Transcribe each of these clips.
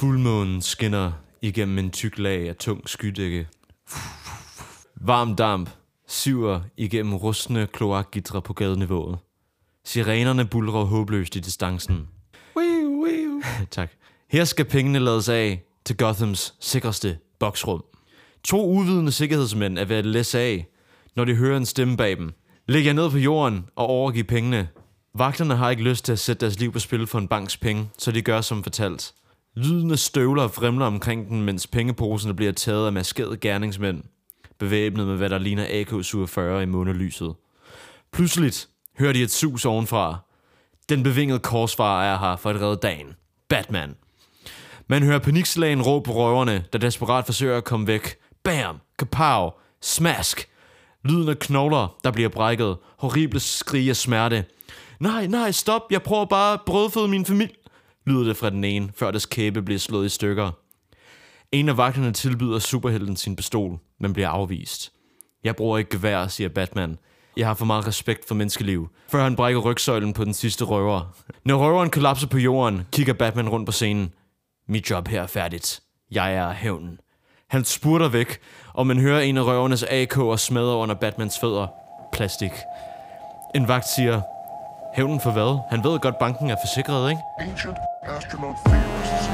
Fuldmånen skinner igennem en tyk lag af tung skydække. Varm damp siver igennem rustne kloakgitre på gadeniveauet. Sirenerne buldrer håbløst i distancen. Tak. Her skal pengene lades af til Gothams sikreste boksrum. To uvidende sikkerhedsmænd er ved at læse af, når de hører en stemme bag dem. Læg jer ned på jorden og overgiv pengene. Vagterne har ikke lyst til at sætte deres liv på spil for en banks penge, så de gør som fortalt. Lydende støvler og fremler omkring den, mens pengeposerne bliver taget af maskerede gerningsmænd, bevæbnet med hvad der ligner AK-47 i månelyset. Pludseligt hører de et sus ovenfra. Den bevingede korsfarer er her for at redde dagen. Batman. Man hører panikslagen råb på røverne, der desperat forsøger at komme væk. Bam! Kapow! Smask! Lyden af knogler, der bliver brækket. Horrible skrig af smerte. Nej, stop! Jeg prøver bare at brødføde min familie, lyder det fra den ene, før deres kæbe bliver slået i stykker. En af vagterne tilbyder superhelten sin pistol, men bliver afvist. Jeg bruger ikke gevær, siger Batman. Jeg har for meget respekt for menneskeliv, før han brækker rygsøjlen på den sidste røver. Når røveren kollapser på jorden, kigger Batman rundt på scenen. Mit job her er færdigt. Jeg er hævnen. Han spurter væk, og man hører en af røvernes AK'er smadre under Batmans fødder. Plastik. En vagt siger, hævnen for hvad? Han ved godt, banken er forsikret, ikke? Ancient astronaut theorists.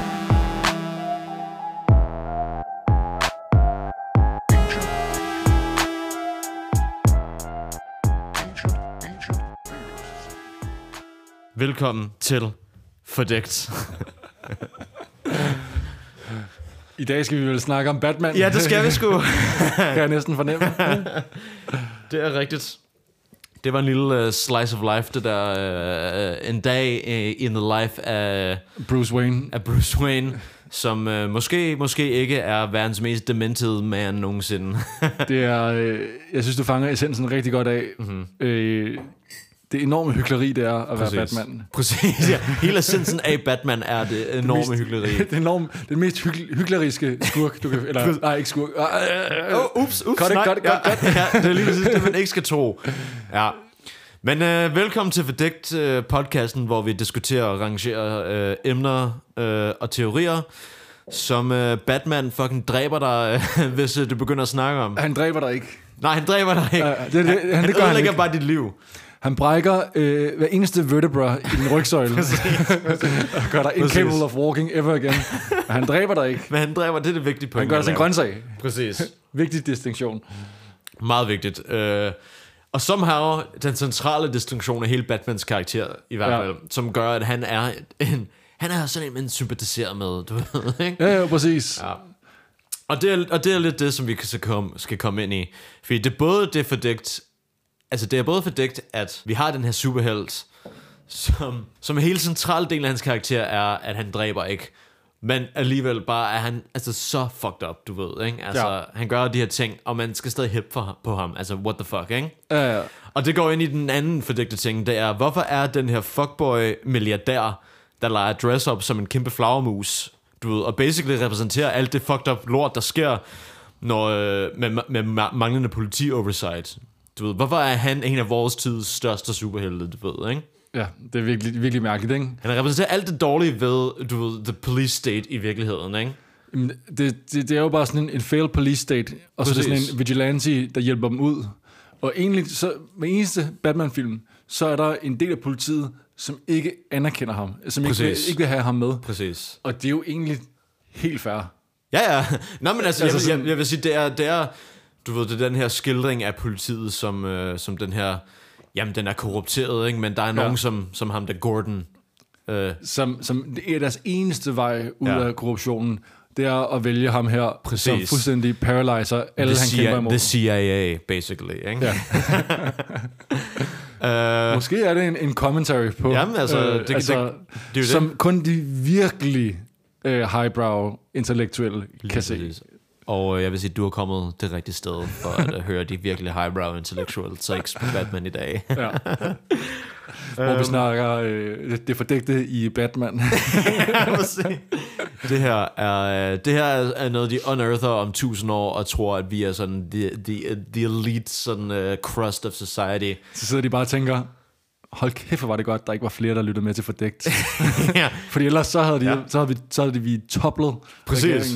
Velkommen til Fordækt. I dag skal vi vel snakke om Batman. Ja, det skal vi sgu. Kan jeg næsten fornemme. Det er rigtigt. Det var en lille slice of life, det der en dag in the life af Bruce Wayne, som måske ikke er verdens mest demented man nogensinde. Det er, jeg synes du fanger essensen rigtig godt af. Mm-hmm. Det enorme hykleri, det er at være Batman. Præcis, ja. Hele essensen af Batman er det enorme hykleri. Den mest hykleriske skurk, du kan... Eller, nej, ikke skurk. Godt. Det er lige præcis det, man ikke skal tro. Ja. Men velkommen til Fordækt podcasten, hvor vi diskuterer og rangerer emner og teorier, som Batman fucking dræber dig, hvis du begynder at snakke om. Han dræber dig ikke. Nej, han dræber dig ikke. Han ødelægger bare dit liv. Han brækker hver eneste vertebra i din rygsøjle. Præcis. Og gør dig incapable of walking ever again. Og han dræber dig ikke. Men han dræber, det er det vigtige punkt. Han gør dig en grøntsag. Præcis. Vigtig distinktion. Meget vigtigt. Og somehow den centrale distinktion af hele Batmans karakter, i hvert fald, som gør, at han er sådan en, man sympatiserer med. Du ved, ikke? Ja, præcis. Ja. Og det er lidt det, som vi skal komme ind i. Fordi det er både det fordækt... Altså, det er både fordækt, at vi har den her superhelt, som hele central del af hans karakter er, at han dræber ikke. Men alligevel bare er han altså så fucked up, du ved, ikke? Altså, Han gør de her ting, og man skal stadig hæppe på ham. Altså, what the fuck, ikke? Ja. Og det går ind i den anden fordækte ting, det er, hvorfor er den her fuckboy-milliardær, der leger dress-up som en kæmpe flagermus, du ved, og basically repræsenterer alt det fucked up lort, der sker når, med manglende politi-oversight. Du ved, hvorfor er han en af vores tids største superhelte, du ved, ikke? Ja, det er virkelig, virkelig mærkeligt, ikke? Han repræsenterer alt det dårlige ved, du ved, the police state i virkeligheden, ikke? Det er jo bare sådan en failed police state, og Præcis. Så er det sådan en vigilante, der hjælper dem ud. Og egentlig, så med eneste Batman-film, så er der en del af politiet, som ikke anerkender ham, som ikke vil have ham med. Præcis. Og det er jo egentlig helt fair. Ja. Nå, men altså sådan, jeg vil sige, det er du ved, det er den her skildring af politiet, som den her... Jamen, den er korrupteret, ikke? Men der er nogen som ham, der Gordon. Som det er deres eneste vej ud af korruptionen. Det er at vælge ham her, Præcis. Som fuldstændig paralyser alle, han kæmper imod. The CIA, basically, ikke? Ja. Måske er det en commentary på... Jamen, altså... Det som det. Kun de virkelig highbrow intellektuelle kan se. Og jeg vil sige, at du har kommet det rigtige sted for at høre de virkelig highbrow intellectual takes på Batman i dag. Ja. Hvor vi snakker det fordækte i Batman. Det her er noget, de unearther om 1000 år og tror, at vi er sådan the elite sådan crust of society. Så sidder de bare og tænker, hold kæft, hvor var det godt, der ikke var flere, der lyttede med til Fordækt. Ja. Fordi ellers så havde de, så havde vi toplet. Præcis.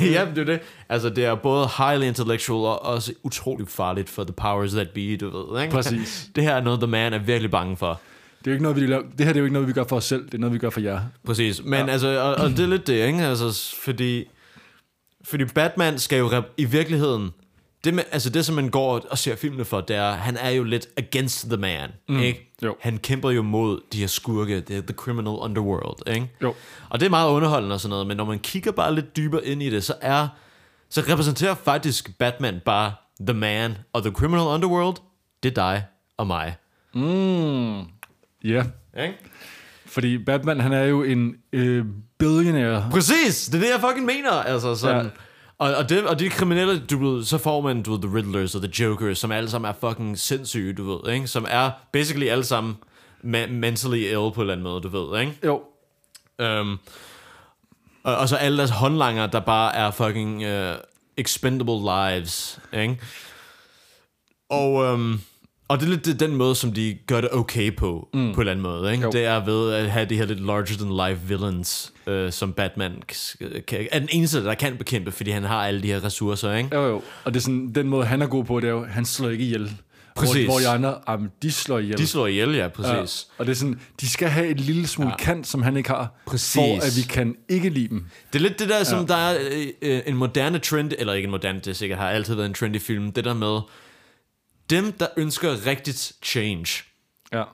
Ja, det er det. Altså, det er både highly intellectual og også utrolig farligt for the powers that be, du ved, ikke? Præcis. Det her er noget, the man er virkelig bange for. Det er jo ikke noget, vi laver. Det her er jo ikke noget, vi gør for os selv. Det er noget, vi gør for jer. Præcis. Men altså, og det er lidt det, ikke? Altså, fordi Batman skal jo i virkeligheden... Det, med, altså det, som man går og ser filmene for, det er, han er jo lidt against the man, ikke? Jo. Han kæmper jo mod de her skurke, the criminal underworld, ikke? Jo. Og det er meget underholdende og sådan noget, men når man kigger bare lidt dybere ind i det, så repræsenterer faktisk Batman bare the man, og the criminal underworld, det er dig og mig. Ikke? Fordi Batman, han er jo en billionaire. Præcis, det er det, jeg fucking mener, altså sådan... Ja. Og de kriminelle, du ved, så får man, du ved, The Riddlers og The Jokers, som alle sammen er fucking sindssyge, du ved, ikke? Som er basically alle sammen mentally ill på en eller anden måde, du ved, ikke? Jo. Og så alle deres håndlanger, der bare er fucking expendable lives, ikke? Og det er lidt den måde, som de gør det okay på, på en eller anden måde, ikke? Jo. Det er ved at have de her lidt larger-than-life villains, som Batman er den eneste, der kan bekæmpe, fordi han har alle de her ressourcer, ikke? Jo. Og det er sådan, den måde, han er god på, det er jo, han slår ikke ihjel. Præcis. Hvor de andre, de slår ihjel. De slår ihjel, ja, præcis. Og det er sådan, de skal have et lille smule kant, som han ikke har, for at vi kan ikke lide dem. Det er lidt det der, som der er en moderne trend, eller ikke en moderne, det sikkert har altid været en trend i filmen, det der med... Dem, der ønsker rigtigt change,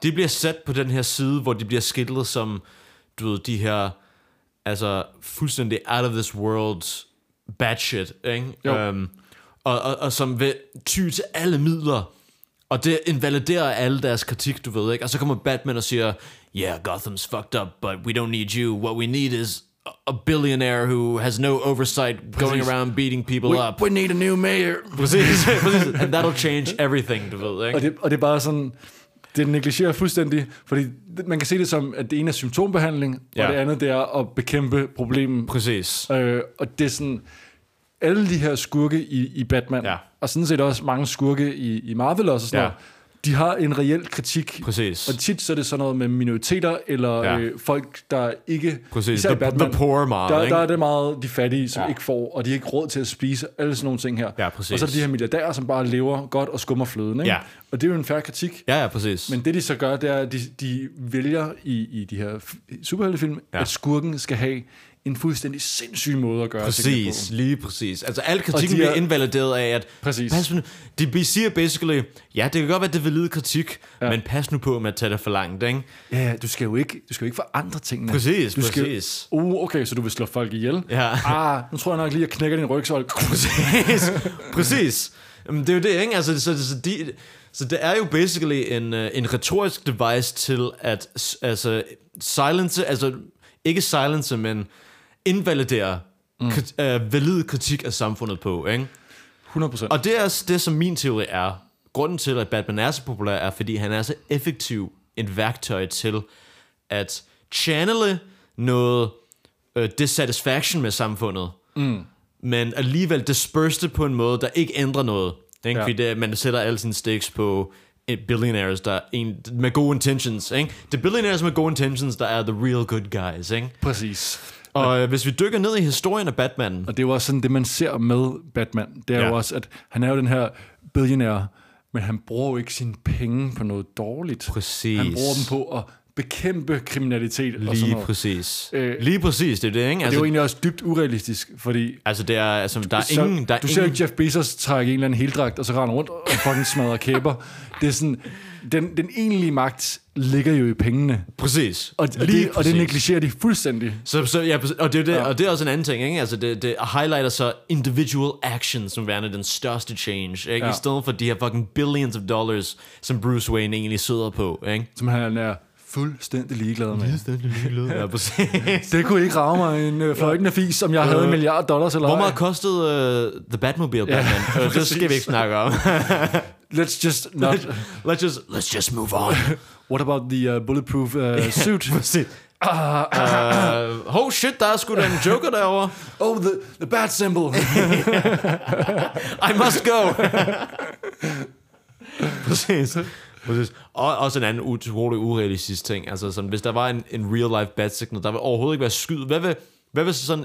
de bliver sat på den her side, hvor de bliver skildret som, du ved, de her, altså, fuldstændig out of this world bad shit, ikke? Og som vil ty til alle midler, og det invaliderer alle deres kritik, du ved, ikke? Og så kommer Batman og siger, yeah, Gotham's fucked up, but we don't need you, what we need is... a billionaire who has no oversight going around beating people up. We need a new mayor. Præcis. And that'll change everything, du ved, ikke? Og det er bare sådan, det negligerer fuldstændig, fordi man kan se det som, at det ene er symptombehandling, og det andet det er at bekæmpe problemet. Præcis. Og det er sådan, alle de her skurke i Batman, og sådan set også mange skurke i Marvel og sådan noget, de har en reel kritik. Præcis. Og tit så er det sådan noget med minoriteter, eller folk, der ikke... Præcis, the poor meget. Der er det meget de fattige, som ikke får, og de har ikke råd til at spise, alle sådan nogle ting her. Ja, præcis. Og så er de her milliardærer, som bare lever godt og skummer fløden, ikke? Ja. Og det er jo en fair kritik. Ja, præcis. Men det, de så gør, det er, at de vælger i de her superheltefilm, at skurken skal have en fuldstændig sindssyg måde at gøre det på. Præcis, lige præcis. Altså al kritikken bliver invalideret af, at... Præcis. Pas nu, de siger basically, ja, det kan godt være, det er valid kritik, men pas nu på med at tage det for langt, ikke? Ja, du skal jo ikke forandre tingene. Præcis. Okay, så du vil slå folk ihjel? Ja. Nu tror jeg nok lige, at jeg knækker din rygsøjle. Præcis. Det er jo det, ikke? Altså, så det er jo basically en retorisk device til at ikke silence, men invaliderer valid kritik af samfundet på, ikke? 100%. Og det er det, som min teori er. Grunden til, at Batman er så populær, er, fordi han er så effektiv et værktøj til at channele noget dissatisfaction med samfundet, men alligevel disperse det på en måde, der ikke ændrer noget. Ikke? Ja. Fordi det, man sætter alle sine sticks på billionaires, der med gode intentions, ikke? Det er billionaires med gode intentions, der er the real good guys, ikke? Præcis. Og hvis vi dykker ned i historien af Batman... Og det er jo også sådan, det man ser med Batman. Det er jo også, at han er jo den her billionaire, men han bruger jo ikke sine penge på noget dårligt. Præcis. Han bruger dem på at bekæmpe kriminalitet. Lige præcis. Lige præcis, det er det, ikke? Altså, det er jo egentlig også dybt urealistisk, fordi... Altså, det er, altså, du ser ikke Jeff Bezos trække en eller anden heldragt, og så render rundt og fucking smadrer kæber. Det er sådan... Den egentlige magt ligger jo i pengene. Præcis. Og det negligerer de fuldstændig. Og det er også en anden ting, ikke? Altså det highlighter så individual actions som værende den største change, ikke? I stedet for de her fucking billions of dollars, som Bruce Wayne egentlig sidder på, ikke? Som han er fuldstændig ligeglad med. Ja, præcis. Det kunne ikke rave mig en fløjtende fis, som jeg havde $1 milliard eller ej. Hvor meget kostede The Batmobile Batman? Det skal vi ikke snakke om. Let's just move on. What about the bulletproof suit? Oh shit, der er sgu da en Joker derovre. Oh, the bat symbol. I must go. Præcis. Præcis. Og også en anden utrolig urealistisk ting. Altså sådan, hvis der var en real-life bad signal, der ville overhovedet ikke være skyd. Hvad vil sådan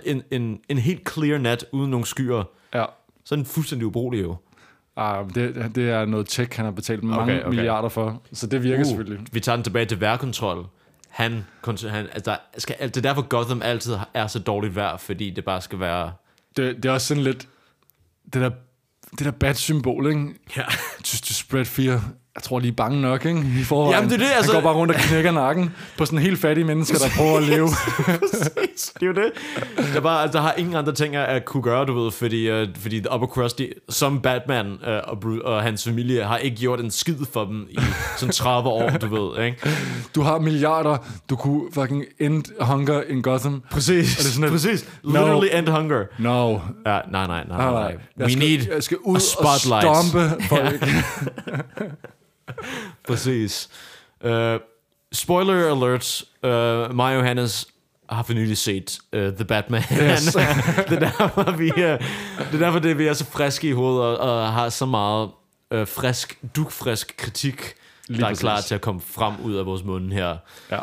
en helt clear nat uden nogle skyer? Ja. Sådan fuldstændig ubrugelig jo. Ah, det er noget tjek, han har betalt mange milliarder for. Så det virker selvfølgelig. Vi tager den tilbage til vejrkontrol. Det er derfor Gotham altid er så dårligt vejr, fordi det bare skal være... Det er også sådan lidt... Det der bat-symbol, ikke? Ja. Just to spread fear. Jeg tror, de er bange nok, ikke? I forvejen. Jamen, det er det, altså... Han går bare rundt og knækker nakken på sådan helt fattige mennesker, der prøver at leve. Præcis. Det er jo det. Der, bare, altså, der har ingen andre ting at kunne gøre, du ved, fordi The Upper Crusty, som Batman og hans familie, har ikke gjort en skid for dem i sådan 30 år, du ved, ikke? Du har milliarder, du kunne fucking end hunger in Gotham. Præcis. Præcis. Literally end hunger. No. Nej. Jeg skal ud og stompe folk. Præcis. Spoiler alert. Mig og Johannes har for nylig set The Batman. Yes. Det er derfor, vi er så friske i hovedet og har så meget dugfrisk kritik, der er klar til at komme frem ud af vores munde her. Ja.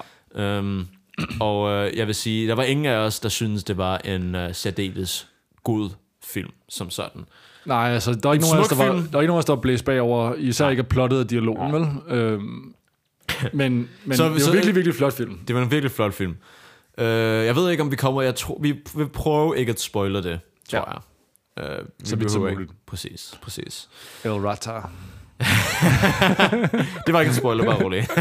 Jeg vil sige, der var ingen af os, der synes det var en særdeles god film som sådan. Nej, altså, der er ikke nogen af os, der var blæst bagover, især ikke er plottet af dialogen, vel? Men så, det var en virkelig, virkelig flot film. Det var en virkelig flot film. Jeg ved ikke, om vi kommer... Jeg tror, vi vil prøve ikke at spoilere det, tror jeg. Så vidt som muligt. Præcis. El Rata. Det var ikke en spoiler, bare roligt.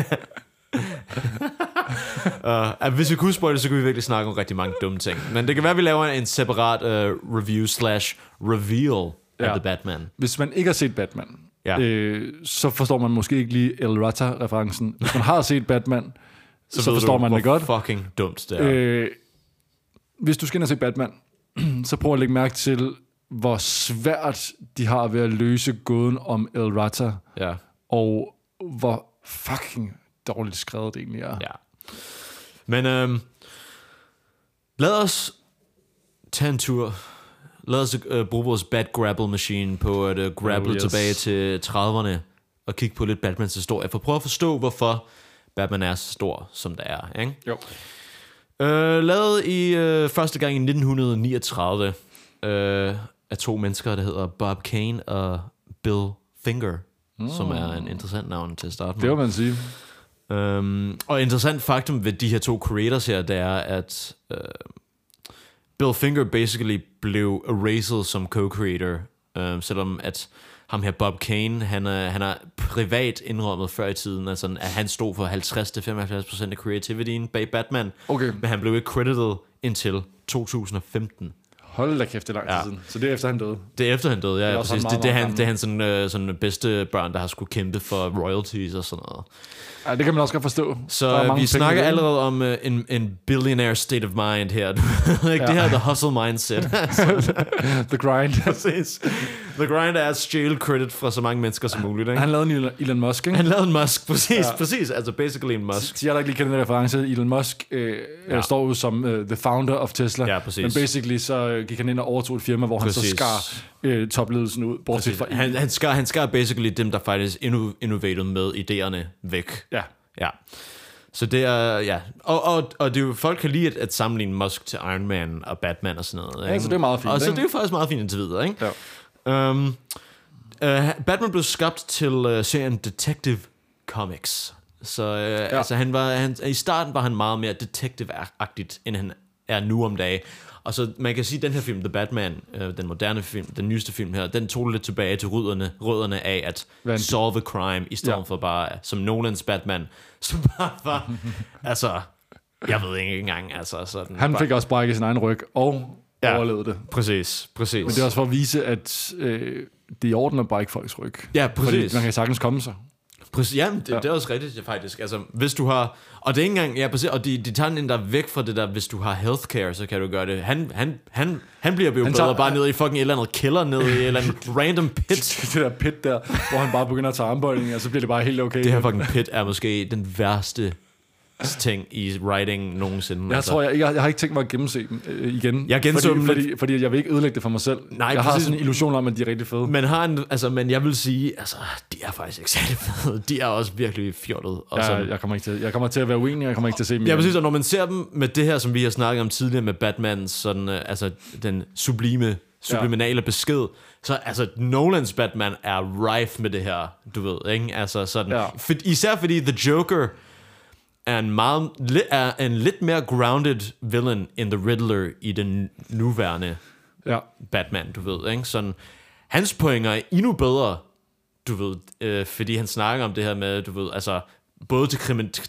Hvis vi kunne spoile, så kunne vi virkelig snakke om rigtig mange dumme ting. Men det kan være, at vi laver en separat review/reveal af The Batman. Hvis man ikke har set Batman, så forstår man måske ikke lige El Rata-referencen. Hvis man har set Batman, så forstår man det godt. Fucking dumt det er. Hvis du skal ind og se Batman, så prøv at lægge mærke til, hvor svært de har ved at løse gåden om El Rata. Ja. Og hvor fucking dårligt skrevet det egentlig er. Ja. Men lad os tage en tur. Lad os bruge vores bat grapple machine på at grapple tilbage til 30'erne og kigge på lidt Batmans historie, for prøv at forstå hvorfor Batman er så stor som det er, ikke? Jo. Lavet i første gang i 1939 af to mennesker, der hedder Bob Kane og Bill Finger, som er en interessant navn til at starte med. Det vil man sige. Og interessant faktum ved de her to creators her, det er at Bill Finger basically blev erased som co-creator, selvom at ham her Bob Kane, han er privat indrømmet før i tiden, altså, at han stod for 50-75% af creativityen bag Batman, men han blev ikke credited indtil 2015. Hold da kæft, det er lang tid siden. Så det er efter han døde. Det er efter han døde, ja, præcis. Det er han sådan bedste børn, der har skulle kæmpe for royalties og sådan noget. Ja, det kan man også godt forstå. Så vi snakker allerede om en billionaire state of mind her. Det her the hustle mindset. The grind. Præcis. The grind er at stjæle credit fra så mange mennesker som muligt, ikke? Han lavede en Elon Musk, ikke? Han lavede en Musk, præcis. Altså basically en Musk. Jeg har da ikke lige kendt den reference. Elon Musk står jo som the founder of Tesla. Ja, præcis. Men basically så gik han ind og overtog et firma, hvor han så skar topledelsen ud, bortset fra... Han skar basically dem, der faktisk innovated med idéerne væk. Ja. Så det er... Ja. Og det er jo, folk kan lide at sammenligne Musk til Iron Man og Batman og sådan noget. Ja, så det er meget fint. Og så det er jo faktisk meget fint indtil videre, ikke? Ja. Batman blev skabt til serien Detective Comics. Så altså, i starten var han meget mere detective-agtigt, end han er nu om dagen. Og så man kan sige, at den her film, The Batman, den moderne film, den nyeste film her, den tog lidt tilbage til rødderne af at solve a crime, i stedet for bare, som Nolans Batman, som bare var, altså, jeg ved ikke engang, altså sådan. Han fik også brækket sin egen ryg, og overlevede det. Præcis. Men det er også for at vise, at det er i orden at brække folks ryg. Ja, præcis. Fordi man kan sagtens komme sig. Præcis, jamen, det er også rigtigt, faktisk. Altså, hvis du har... Og det er ikke engang... Ja, præcis, og de tager den der væk fra det der, hvis du har healthcare, så kan du gøre det. Han bliver jo bedre bare nede i fucking et eller andet kælder, nede i et eller andet random pit. Det der pit der, hvor han bare begynder at tage armbøjning, og så bliver det bare helt okay. Det her fucking pit er måske den værste ting i writing nogensinde. Jeg altså. Tror jeg har ikke tænkt mig at gennemse dem igen. Jeg genså dem fordi jeg vil ikke ødelægge det for mig selv. Nej, jeg har sådan en illusion om at de er rigtig fede. Men har en, altså, men jeg vil sige, altså, de er faktisk ikke særlig fede. De er også virkelig fjollede. Ja, jeg kommer til at være uenig. Jeg kommer ikke til at se dem. Ja, præcis. Og når man ser dem med det her, som vi har snakket om tidligere med Batman, sådan altså den subliminale besked. Så altså Nolans Batman er rife med det her, du ved, ikke? Altså sådan. Ja. Især fordi The Joker er en lidt mere grounded villain end The Riddler i den nuværende Batman, du ved, ikke? Sådan, hans pointer er endnu bedre, du ved, fordi han snakker om det her med, du ved, altså både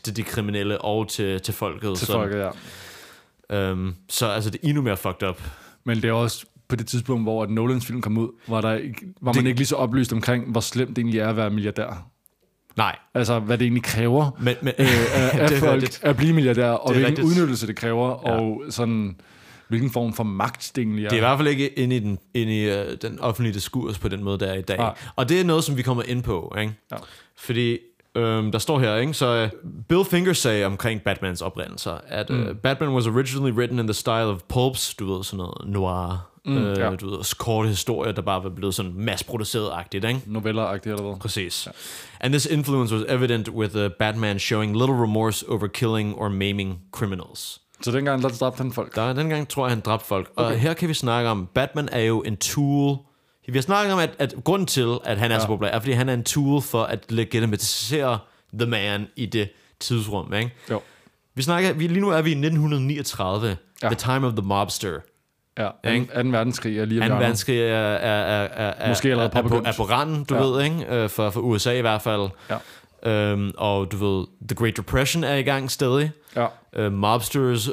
til de kriminelle og til folket. Til folket, ja. Så altså det er endnu mere fucked up. Men det er også på det tidspunkt, hvor Nolans film kom ud, var man ikke lige så oplyst omkring, hvor slemt det egentlig er at være milliardær. Nej. Altså, hvad det egentlig kræver af folk at blive milliardær, og hvilken udnyttelse det kræver, og sådan, hvilken form for magt det egentlig er. Det er i hvert fald ikke inde i den offentlige diskurs på den måde, der er i dag. Ah. Og det er noget, som vi kommer ind på, ikke? Ja. Fordi der står her, ikke? Så Bill Finger sagde omkring Batmans oprindelser, at Batman was originally written in the style of pulps, du ved, sådan noget noir. Du ved, korte historier, der bare var blevet sådan mass-produceret-agtigt, ikke? Noveller-agtigt eller hvad? Præcis. Ja. And this influence was evident with Batman showing little remorse over killing or maiming criminals. Så dengang dræbte han folk? Dengang tror jeg, han dræbte folk. Okay. Og her kan vi snakke om, Batman er jo en tool. Vi har snakket om, at grunden til, at han er så populær, er, fordi han er en tool for at legitimisere The Man i det tidsrum, ikke? Jo. Lige nu er vi i 1939, the time of the mobster. Ja, 2. verdenskrig er lige om hjørnet. 2. verdenskrig er på randen, du ved, ikke? For USA i hvert fald. Ja. Og du ved, The Great Depression er i gang stadig. Ja. Mobsters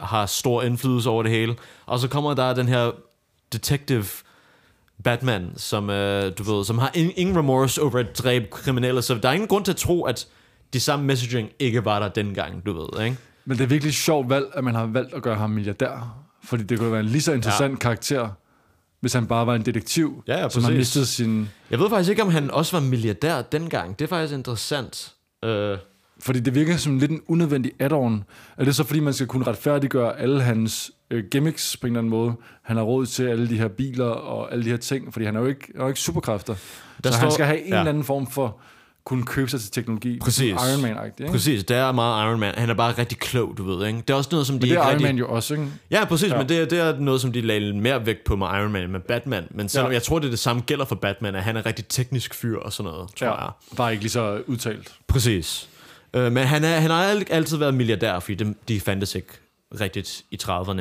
har stor indflydelse over det hele. Og så kommer der den her Detective Batman, som, du ved, som har ingen remorse over at dræbe kriminelle. Så der er ingen grund til at tro, at de samme messaging ikke var der dengang, du ved, ikke? Men det er virkelig sjovt valg, at man har valgt at gøre ham milliardær. Fordi det kunne være en lige så interessant karakter, hvis han bare var en detektiv, som har mistet sin... Jeg ved faktisk ikke, om han også var milliardær dengang. Det er faktisk interessant. Fordi det virker som lidt en unødvendig add-on. Er det så, fordi man skal kunne retfærdiggøre alle hans gimmicks på en eller anden måde? Han har råd til alle de her biler og alle de her ting, fordi han har jo ikke superkræfter. Han skal have en eller anden form for... kunne købe sig til teknologi. Præcis. Iron Man-agtigt, ikke? Præcis, det er meget Iron Man. Han er bare rigtig klog, du ved, ikke? Det er også noget, som de ikke rigtig... Men det er Iron Man jo også, ikke? Ja, præcis, men det er noget, som de lagde lidt mere vægt på med Iron Man, med Batman. Men selvom jeg tror, det er det samme gælder for Batman, at han er rigtig teknisk fyr og sådan noget, tror jeg. Bare ikke lige så udtalt. Præcis. Men han har altid været milliardær, fordi de fandtes ikke rigtigt i 30'erne.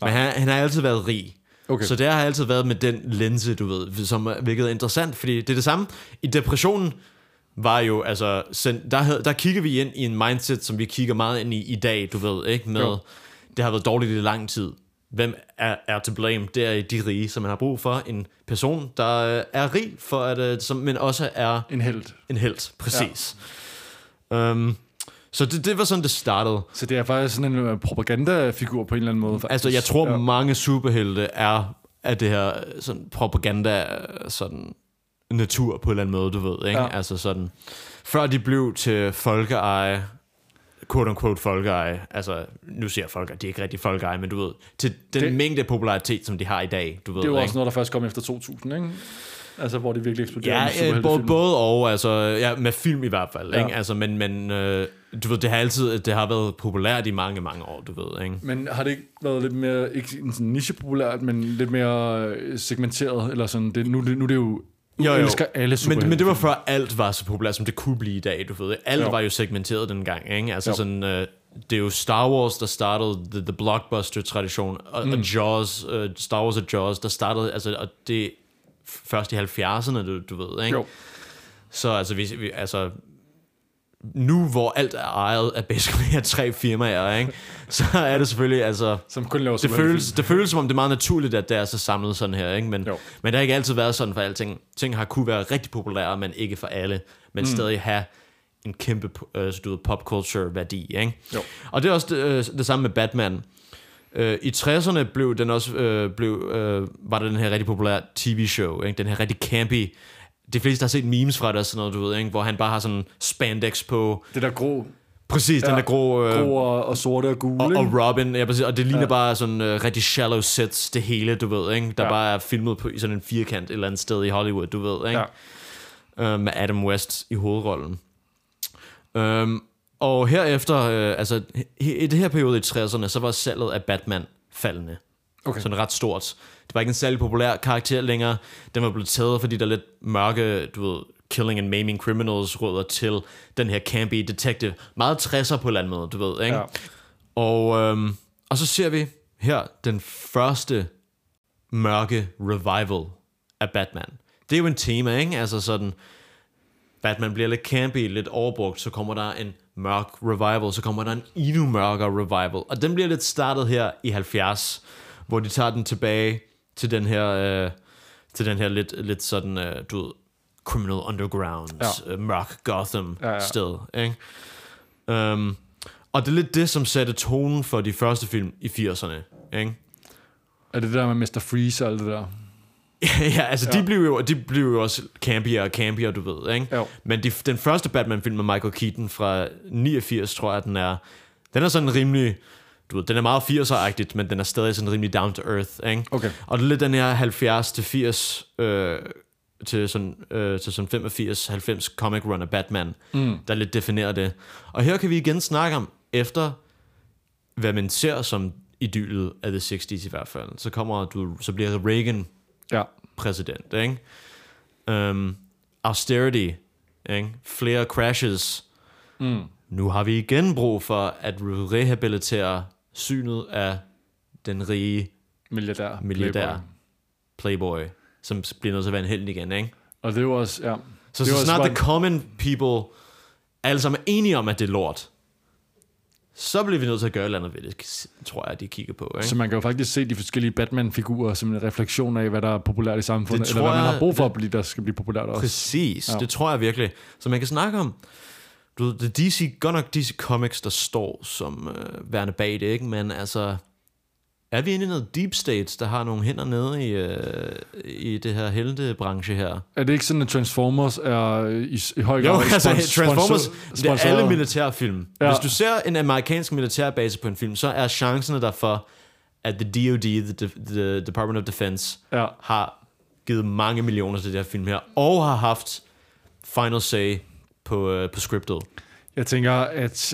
Men han har altid været rig. Okay. Så det har altid været med den linse, du ved, som virkede interessant, fordi det er det samme. I depressionen var jo, altså, der kigger vi ind i en mindset, som vi kigger meget ind i dag, du ved, ikke? Med, det har været dårligt i lang tid. Hvem er to blame? Det er de rige, som man har brug for. En person, der er rig, for at, men også er... En helt. En helt, præcis. Ja. Så det var sådan, det startede. Så det er faktisk sådan en propagandafigur på en eller anden måde, faktisk. Altså, jeg tror, mange superhelte er af det her sådan, propaganda, sådan... natur på en eller anden måde, du ved, ikke? Ja. Altså sådan, før de blev til folkeeje, quote unquote folkeeje, altså nu siger folk, at de er ikke rigtig folkeeje, men du ved, til den mængde popularitet, som de har i dag, du ved. Det er jo også noget, der først kom efter 2000, ikke? Altså, hvor det virkelig eksploderede. Ja, både og, altså, med film i hvert fald, ikke? Altså, men du ved, det har været populært i mange, mange år, du ved, ikke? Men har det ikke været lidt mere, ikke sådan niche-populært, men lidt mere segmenteret, eller sådan, nu er det jo jo. Alle men det var før alt var så populært, som det kunne blive i dag, du ved. Alt var jo segmenteret dengang, ikke? Altså sådan, det er jo Star Wars, der startede the blockbuster-tradition, og Jaws, Star Wars og Jaws, der startede, altså, og det først i 70'erne, du ved, ikke? Jo. Så altså, vi nu hvor alt er ejet af basically tre firmaer, ikke? Så er det selvfølgelig altså som kun laver det føles som om det er meget naturligt at det er så samlet sådan her, ikke? Men det har ikke altid været sådan for alting. Ting har kunne være rigtig populære, men ikke for alle, men stadig have en kæmpe popculture værdi, ikke? Jo. Og det er også det samme med Batman. I 60'erne blev den også var det den her rigtig populære TV-show, ikke? Den her rigtig campy. De fleste har set memes fra det og sådan noget, du ved, ikke? Hvor han bare har sådan spandex på. Det der grå. Præcis, ja, den der grå... grå og sorte og gule. Og Robin, ja, præcis. Og det ligner bare sådan rigtig shallow sets, det hele, du ved, ikke? Der bare er filmet på sådan en firkant et eller andet sted i Hollywood, du ved, ikke? Ja. Med Adam West i hovedrollen. Og herefter, altså i det her periode i 60'erne, så var salget af Batman faldende. Okay. Sådan ret stort. Det var ikke en særlig populær karakter længere. Den var blevet taget for de der lidt mørke, du ved, killing and maiming criminals rødder til den her campy detective. Meget 60'er på en eller anden måde, du ved, ikke? Ja. Og så ser vi her den første mørke revival af Batman. Det er jo en tema, ikke? Altså sådan, Batman bliver lidt campy, lidt overbrugt, så kommer der en mørk revival, så kommer der en endnu mørkere revival, og den bliver lidt startet her i 70, hvor de tager den tilbage til den her, lidt sådan, du ved, criminal underground, mørk Gotham sted, ikke? Og det er lidt det, som satte tonen for de første film i 80'erne, ikke? Er det der med Mr. Freeze og alt det der? Ja, altså de blev jo også campier, du ved, ikke? Jo. Men den første Batman-film med Michael Keaton fra 89, tror jeg, den er sådan rimelig, du ved, den er meget 80'er-agtigt, men den er stadig sådan rimelig down to earth, ikke? Okay. Og det er lidt den her 70 til 80 til sådan 85, 90 comic run af Batman, der lidt definerer det. Og her kan vi igen snakke om, efter hvad man ser som idyllet af the 60's i hvert fald, så bliver Reagan præsident, ikke? Austerity, ikke? Flere crashes. Nu har vi igen brug for at rehabilitere synet af den rige milliardær playboy, som bliver nødt til at være en held igen, ikke? Og det var også, ja. Så snart the common people alle sammen er enige om, at det er lort, så bliver vi nødt til at gøre et eller andet ved det, tror jeg, de kigger på, ikke? Så man kan jo faktisk se de forskellige Batman-figurer som en refleksion af, hvad der er populært i samfundet, eller hvad man har brug for, der skal blive populært også. Præcis, det tror jeg virkelig. Så man kan snakke om, du ved, det DC, godt nok DC Comics, der står som værende bag det, ikke? Men altså, er vi inde i noget deep state, der har nogle hænder nede i det her heltebranche her? Er det ikke sådan, at Transformers er i høj grad... Jo, altså Transformers, det er alle militærfilm. Ja. Hvis du ser en amerikansk militærbase på en film, så er chancerne derfor, at the DOD, the Department of Defense, har givet mange millioner til det her film her, og har haft final say på scriptet. Jeg tænker, at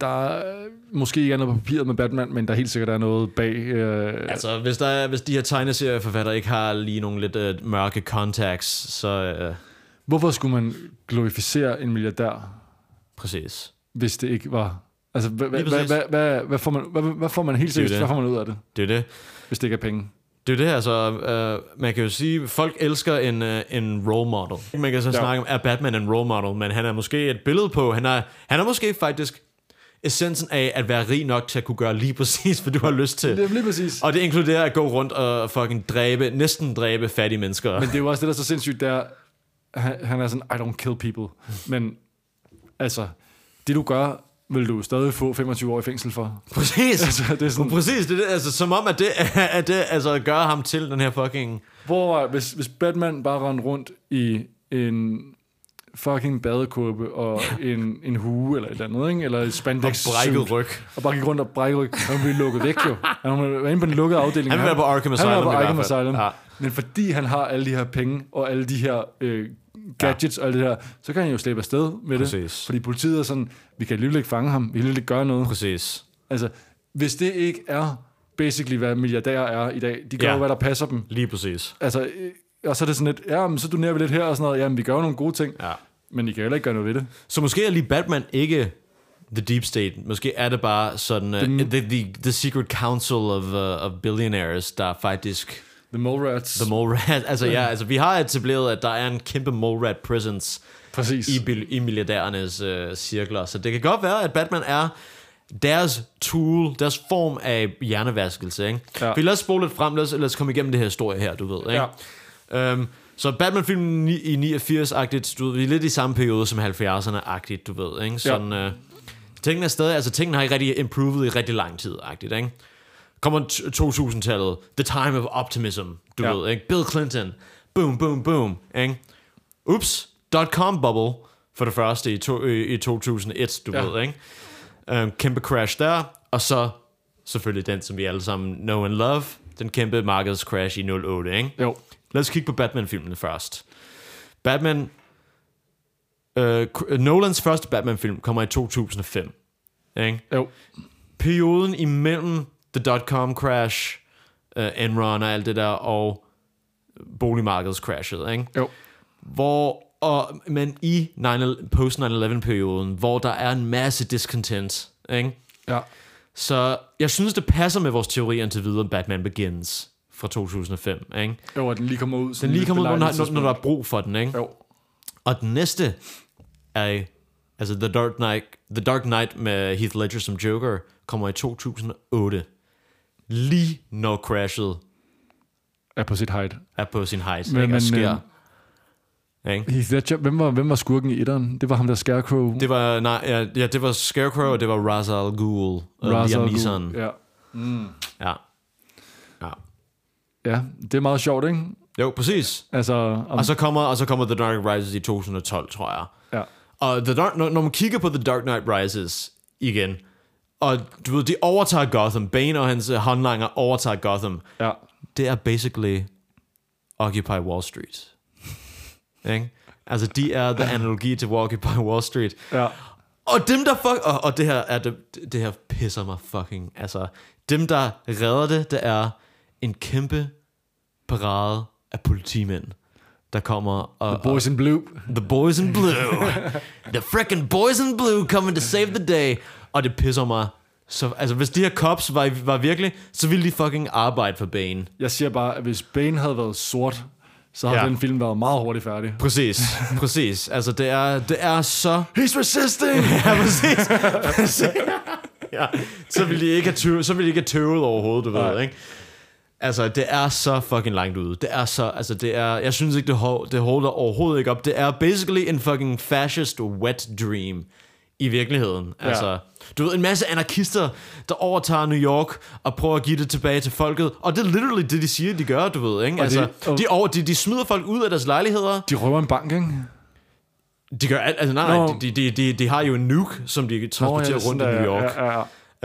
der er måske ikke er noget på papiret med Batman, men der helt sikkert er noget bag... Altså, hvis de her tegneserieforfattere ikke har lige nogle lidt mørke contacts, så... Hvorfor skulle man glorificere en milliardær? Præcis. Hvis det ikke var... Altså, hvad får man helt sikkert ud af det? Det er det. Hvis det ikke er penge. Det er det, altså, man kan jo sige, folk elsker en role model. Man kan så snakke om, er Batman en role model? Men han er måske et billede på, han er måske faktisk essensen af at være rig nok til at kunne gøre lige præcis, hvad du har lyst til. Det er lige præcis. Og det inkluderer at gå rundt og fucking næsten dræbe fattige mennesker. Men det er jo også det, der er så sindssygt, der han er sådan, I don't kill people. Men altså, det du gør... vil du stadig få 25 år i fængsel for. Præcis. Altså, det er sådan... Præcis, det er det, altså, som om, at det altså, gør ham til den her fucking... Hvor hvis Batman bare rendte rundt i en fucking badekåbe og en hue eller et eller andet, ikke? Eller et spandex. Og brækket ryg. Og bare gik rundt og brækket ryg. Han ville blive lukket væk, jo. Han var inde på den lukkede afdeling. Han ville være på Arkham Asylum. Ja. Men fordi han har alle de her penge og alle de her... gadgets og alt det her, så kan han jo slippe afsted med det, fordi politiet er sådan, vi kan alligevel ikke fange ham, vi kan alligevel ikke gøre noget. Præcis. Altså, hvis det ikke er basically, hvad milliardærer er i dag, de gør jo, hvad der passer dem. Lige præcis. Altså, og så er det sådan lidt, men så donerer vi lidt her og sådan noget, men vi gør nogle gode ting, men I kan heller ikke gøre noget ved det. Så måske er lige Batman ikke the deep state, måske er det bare sådan, the secret council of billionaires, der faktisk... The Mole Rats. The Mole Rats. Altså altså vi har etableret, at der er en kæmpe Mole Rat presence i milliardærernes cirkler. Så det kan godt være, at Batman er deres tool, deres form af hjernevaskelse, ikke? Ja. For lad os spole lidt frem, lad os komme igennem det her historie her, du ved, ikke? Ja. Så Batman-filmen i 89-agtigt, du ved, vi er lidt i samme periode som 70'erne-agtigt, du ved, ikke? Sådan, tingene er stadig, altså tingene har ikke rigtig improved i rigtig lang tid-agtigt, ikke? Kommer 2000-tallet, the time of optimism, du ved, ikke? Bill Clinton, boom, boom, boom, ikke? Ups, dot-com bubble, for det første i 2001, du ved, ikke? Kæmpe crash der, og så selvfølgelig den, som vi alle sammen know and love, den kæmpe markedscrash i 08, ikke? Jo. Lad os kigge på Batman-filmene først. Batman... Nolans første Batman-film kommer i 2005, ikke? Jo. Perioden imellem the dot-com crash, Enron og alt det der, og boligmarkedscrashet, ikke? Jo. Men i post-9/11-perioden, hvor der er en masse discontent, ikke? Ja. Så jeg synes, det passer med vores teori indtil videre, Batman Begins fra 2005, ikke? Jo, og den lige kommer ud. Den lige kommer ud, når der er brug for den, ikke? Jo. Og den næste er, altså The Dark Knight med Heath Ledger som Joker, kommer i 2008. Lige når crashet er på sin height. Men sker. Heath Ledger, hvem var skurken i etteren? Det var ham der Scarecrow. Det var Scarecrow, og det var Ra's al Ghul og Liam Neeson. Ja. Mm. Ja. Ja, det er meget sjovt, ikke? Jo, præcis. Altså, og så kommer The Dark Knight Rises i 2012, tror jeg. Ja. Og når man kigger på The Dark Knight Rises igen, og du ved, de overtager Gotham. Bane og hans håndlanger overtager Gotham. Ja. Det er basically Occupy Wall Street. Ikke? Altså, de er the analogi til Occupy Wall Street. Ja. Og dem, der det her pisser mig fucking. Altså, dem, der redder det er en kæmpe parade af politimænd, der kommer og... The boys in blue. The boys in blue. The frickin' boys in blue coming to save the day. Og det pisser mig. Så, altså, hvis de her cops var virkelig, så ville de fucking arbejde for Bane. Jeg siger bare, at hvis Bane havde været sort, så har den film været meget hurtigt færdig. Præcis. Altså, det er så... He's resisting! Ja, præcis. Ja. Så ville de ikke have tøvet overhovedet, du ved, ikke? Altså, det er så fucking langt ude. Det er så... Altså, det er... Jeg synes ikke, det holder overhovedet ikke op. Det er basically en fucking fascist wet dream i virkeligheden. Altså... Ja. Du ved, en masse anarkister, der overtager New York og prøver at give det tilbage til folket. Og det er literally det, de siger, de gør, du ved, ikke? Altså, de smider folk ud af deres lejligheder. De røver en bank, ikke? De gør alt... Altså, nej, de har jo en nuke, som de transporterer rundt i New York.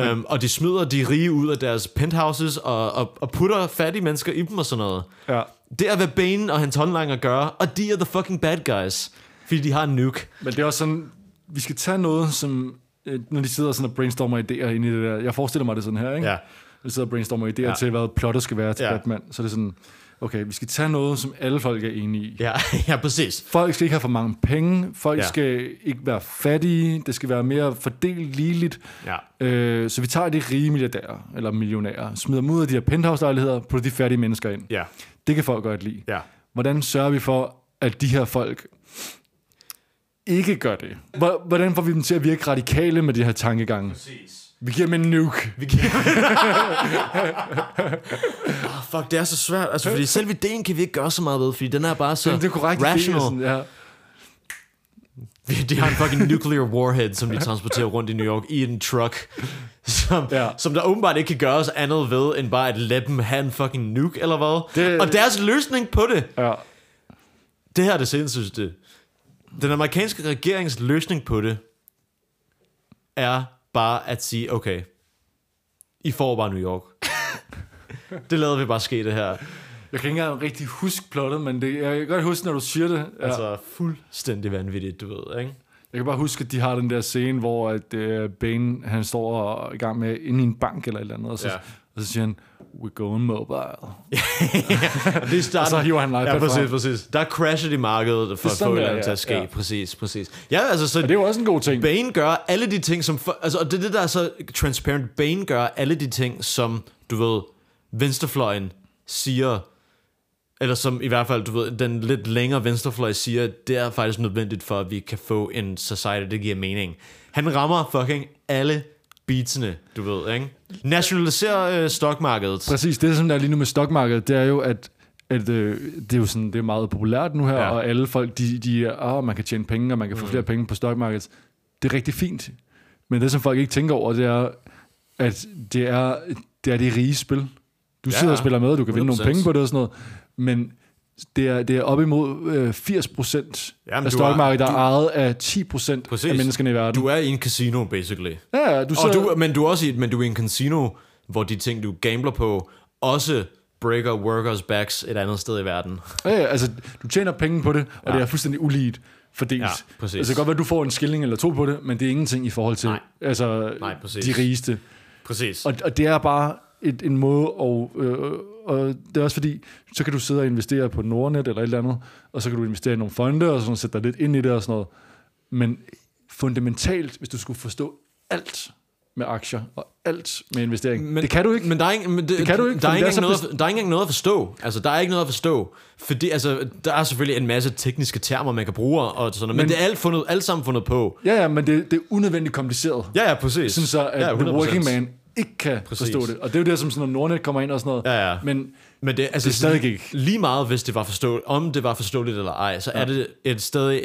Ja. Og de smider de rige ud af deres penthouses og putter fattige mennesker i dem og sådan noget. Ja. Det er, hvad Bane og hans håndlanger gør, og de er the fucking bad guys, fordi de har en nuke. Men det er også sådan... Vi skal tage noget, som... Når de sidder sådan og brainstormer idéer ind i det der. Jeg forestiller mig det sådan her, ikke? Ja. De sidder og brainstormer idéer til, hvad plottet skal være til Batman. Så er det sådan, okay, vi skal tage noget, som alle folk er enige i. Ja, præcis. Folk skal ikke have for mange penge. Folk skal ikke være fattige. Det skal være mere fordelt ligeligt. Ja. Så vi tager de rige milliardærer, eller millionærer, smider dem ud af de her penthouse-lejligheder, putter de fattige mennesker ind. Ja. Det kan folk godt lide. Ja. Hvordan sørger vi for, at de her folk... ikke gør det. Hvordan får vi dem til at virke radikale med de her tankegange? Præcis. Vi giver dem en nuke. Fuck, det er så svært. Altså, fordi selv ideen kan vi ikke gøre så meget ved, fordi den er bare så rational. Sådan, ja. De har en fucking nuclear warhead, som de transporterer rundt i New York i en truck, som der åbenbart ikke kan gøres andet ved, end bare at lade dem have en fucking nuke, eller hvad? Og deres løsning på det. Ja. Det her er det sindssygt. Den amerikanske regerings løsning på det er bare at sige, okay, I får bare New York. Det lader vi bare ske, det her. Jeg kan ikke engang rigtig huske plottet, men jeg kan godt huske, når du siger det. Ja. Altså fuldstændig vanvittigt, du ved, ikke? Jeg kan bare huske, at de har den der scene, hvor at, Bane, han står og i gang med inde i en bank eller et eller andet, og så, og så siger han, we're going mobile. Det starter, og så hiver han en iPad præcis. Der crasher de markedet for at få et eller andet til at ske. Præcis. Ja, altså, så det er jo også en god ting. Bane gør alle de ting, som... og det der er så transparent. Bane gør alle de ting, som, du ved, venstrefløjen siger... Eller som i hvert fald, du ved, den lidt længere venstrefløj siger, det er faktisk nødvendigt for, at vi kan få en society, det giver mening. Han rammer fucking alle beatsene, du ved, ikke? Nationaliserer stockmarkedet. Præcis, det som der er lige nu med stockmarkedet, det er jo, at det er jo sådan, det er meget populært nu her, og alle folk, man kan tjene penge, og man kan få flere penge på stockmarkedet. Det er rigtig fint. Men det, som folk ikke tænker over, det er, at det er det rige spil. Du sidder og spiller med, du kan vinde nogle penge på det og sådan noget. Men Det er op imod 80% af stockmarkedet, der er ejet af 10% af menneskerne i verden. Du er i en casino, basically. Ja, men du er i en casino, hvor de ting, du gambler på, også breaker workers' backs et andet sted i verden. Ja, altså, du tjener penge på det, og det er fuldstændig uligeligt fordelt. Ja, altså, det kan godt være, at du får en skilling eller to på det, men det er ingenting i forhold til de rigeste. Præcis. Og det er bare en måde at... Og det er også fordi, så kan du sidde og investere på Nordnet eller et eller andet, og så kan du investere i nogle fonde, og sådan sætte dig lidt ind i det og sådan noget. Men fundamentalt, hvis du skulle forstå alt med aktier og alt med investering, men det kan du ikke. Men der er ikke engang noget at forstå. Altså, der er ikke noget at forstå. Fordi, altså, der er selvfølgelig en masse tekniske termer, man kan bruge, og sådan noget, men det er alt sammen fundet på. Ja, men det er unødvendigt kompliceret. Ja, præcis. Sådan så, at the working man ikke kan forstå det. Og det er jo det, som sådan Nordnet kommer ind og sådan noget. Ja, ja. Men det, altså, det er stadig ikke. Lige meget, hvis det var forståeligt, om det var forståeligt eller ej, så er det stadig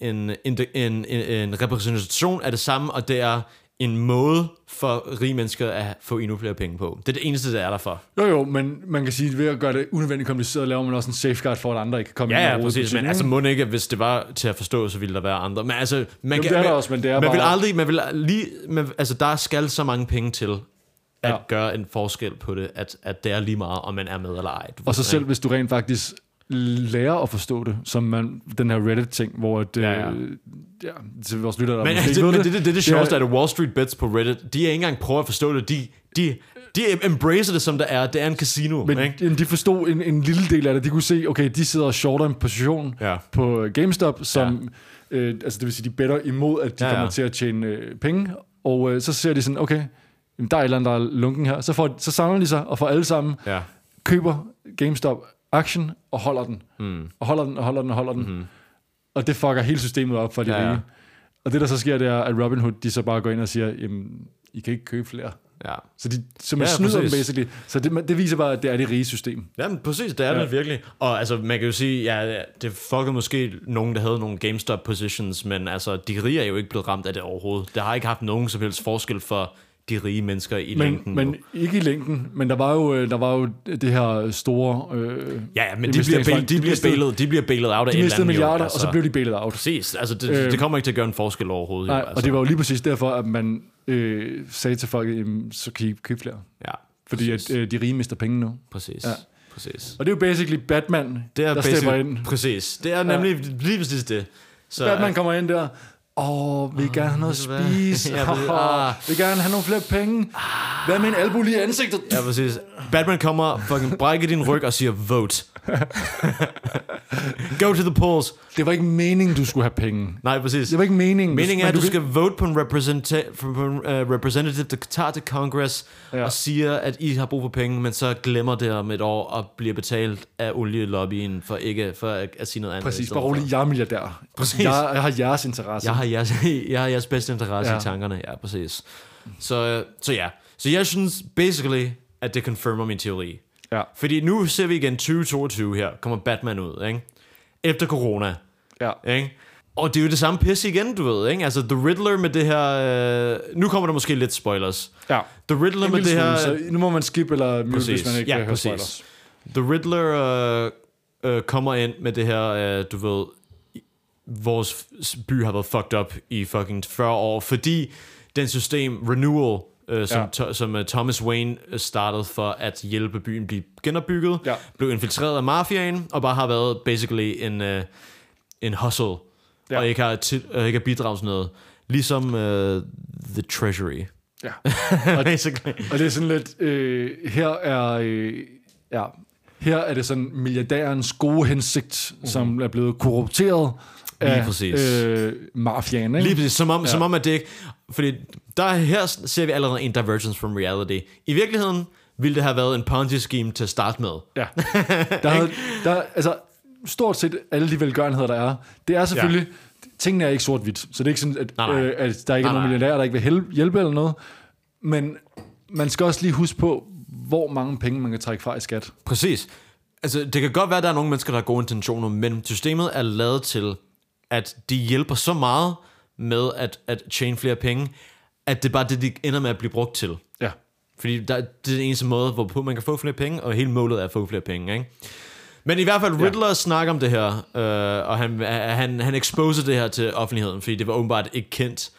en repræsentation af det samme, og det er en måde for rige mennesker at få endnu flere penge på. Det er det eneste, der er der for. Jo, men man kan sige, at ved at gøre det unødvendigt kompliceret, laver man også en safeguard for, at andre ikke kan komme ind og råde. Ja, præcis, men altså må ikke, hvis det var til at forstå, så ville der være andre. Men altså, man kan... Altså, der skal så mange penge til at gøre en forskel på det, at det er lige meget, om man er med eller ej. Og så selv, hvis du rent faktisk lærer at forstå det, som man, den her Reddit-ting, hvor det... til vores lytter, der men det sjoveste, at Wall Street Bets på Reddit, de er ikke engang prøver at forstå det, de embracer det, som det er. Det er en casino. Men ikke? De forstod en lille del af det. De kunne se, okay, de sidder og shorter en position på GameStop, som altså det vil sige, de better imod, at de kommer til at tjene penge, og så ser de sådan, okay, der er et eller andet, der er lunken her. Så samler de sig, og får alle sammen køber GameStop action og holder den. Og holder den, og holder den, og holder den. Mm-hmm. Og det fucker hele systemet op for de rige. Og det, der så sker, det er, at Robinhood, de så bare går ind og siger, jamen, I kan ikke købe flere. Ja. Så man snyder dem, basically. Så det viser bare, at det er det rige system. Jamen, præcis, det er det virkelig. Og altså, man kan jo sige, det fuckede måske nogen, der havde nogle GameStop-positions, men altså, de rige er jo ikke blevet ramt af det overhovedet. Det har ikke haft nogen som helst forskel for de rige mennesker i længden. Men ikke i længden, men der var jo det her store... men de bliver bailet out af et eller andet. Milliarder, altså. Og så blev de bailet out. Præcis, altså det kommer ikke til at gøre en forskel overhovedet. Nej, jo, altså. Og det var jo lige præcis derfor, at man sagde til folk, så kan I købe flere. Ja, fordi at de rige mister penge nu. Præcis. Ja. Præcis. Og det er jo basically Batman, der stepper ind. Præcis, det er nemlig lige præcis det. Så Batman kommer ind der... vi vil gerne have noget at spise. Vi vil gerne have nogle flere penge. Hvad med en albu lige i ansigtet? Ja, præcis. Batman kommer, fucking brækker din ryg og siger, vote. Go to the polls. Det var ikke meningen, du skulle have penge. Nej, præcis. Det var ikke meningen. Meningen er, at du skal vote på en representative, der tager til Congress og siger, at I har brug for penge, men så glemmer det om et år og bliver betalt af olielobbyen for at sige noget andet. Præcis, bare roligt, jeg er milliardær. Præcis. Jeg har jeres interesse. Jeg har jeres bedste interesse i tankerne. Ja, præcis. Så jeg synes basically, at det confirmer min teori. Ja. Fordi nu ser vi igen 2022 her. Kommer Batman ud, ikke? Efter corona. Ja. Ikke? Og det er jo det samme pisse igen, du ved, ikke? Altså The Riddler med det her... nu kommer der måske lidt spoilers. Ja. The Riddler med det her... Så nu må man skip eller mute, hvis man ikke hører spoilers. The Riddler kommer ind med det her, du ved... Vores by har været fucked up i fucking 40 år, fordi den system Renewal... som Thomas Wayne startede for at hjælpe byen blive genopbygget, blev infiltreret af mafiaen og bare har været basically en hustle og ikke har bidraget noget, ligesom The Treasury. Ja. Basically. Og det er sådan lidt her er det sådan milliardærens gode hensigt, som er blevet korrupteret af mafiaen. Lige præcis, som om at det ikke... Fordi her ser vi allerede en divergence from reality. I virkeligheden ville det have været en Ponzi-scheme til at starte med. Ja. Altså, stort set alle de velgørenheder, der er. Det er selvfølgelig... Tingene er ikke sort-hvidt, så det er ikke sådan, at der ikke er nogen millionærer, der ikke vil hjælpe eller noget. Men man skal også lige huske på, hvor mange penge man kan trække fra i skat. Præcis. Altså, det kan godt være, at der er nogle mennesker, der har gode intentioner, men systemet er lavet til, at de hjælper så meget med at tjene flere penge, at det er bare det, de ender med at blive brugt til. Ja. Fordi det er den eneste måde, hvorpå man kan få flere penge, og hele målet er at få flere penge, ikke? Men i hvert fald Riddler snakker om det her, og han exposer det her til offentligheden, fordi det var åbenbart ikke kendt.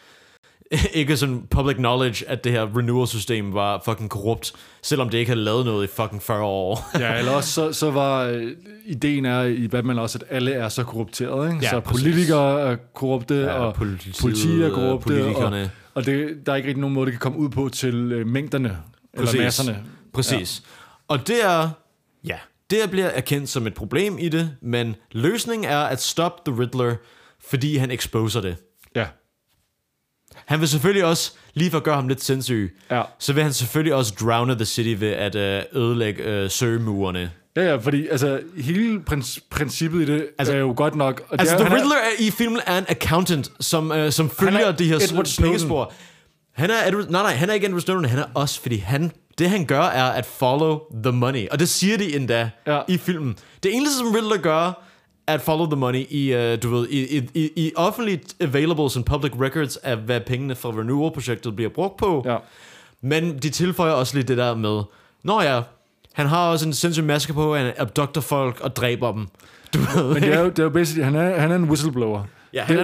Ikke sådan public knowledge, at det her renewal-system var fucking korrupt, selvom det ikke havde lavet noget i fucking 40 år. Ja, eller også så var ideen er i Batman også, at alle er så korrupteret, ikke? Ja, så politikere er korrupte, ja, og politi er korrupte, og det, der er ikke rigtig nogen måde, det kan komme ud på til mængderne, præcis, eller masserne. Præcis. Ja. Og det er... Ja, det bliver erkendt som et problem i det, men løsningen er at stoppe The Riddler, fordi han exposer det. Ja. Han vil selvfølgelig også, lige for at gøre ham lidt sindssyg, ja, så vil han selvfølgelig også drowne the city ved at ødelægge søgemurene. Ja, fordi altså, hele princippet i det altså, er jo godt nok... Og altså, The Riddler er i filmen er en accountant, som følger de her pengespor. Han er Edward... Nej, han er ikke Edward Snowden, han er også, fordi han... Det han gør er at follow the money. Og det siger de endda i filmen. Det eneste som Riddler gør at follow the money i, du ved, i offentligt available som public records af hvad pengene fra renewal-projektet bliver brugt på. Ja. Men de tilføjer også lidt det der med, nå ja, han har også en sindssyg maske på, han abducter folk og dræber dem. Du ved, men det er jo basically, han er en whistleblower. Ja, han er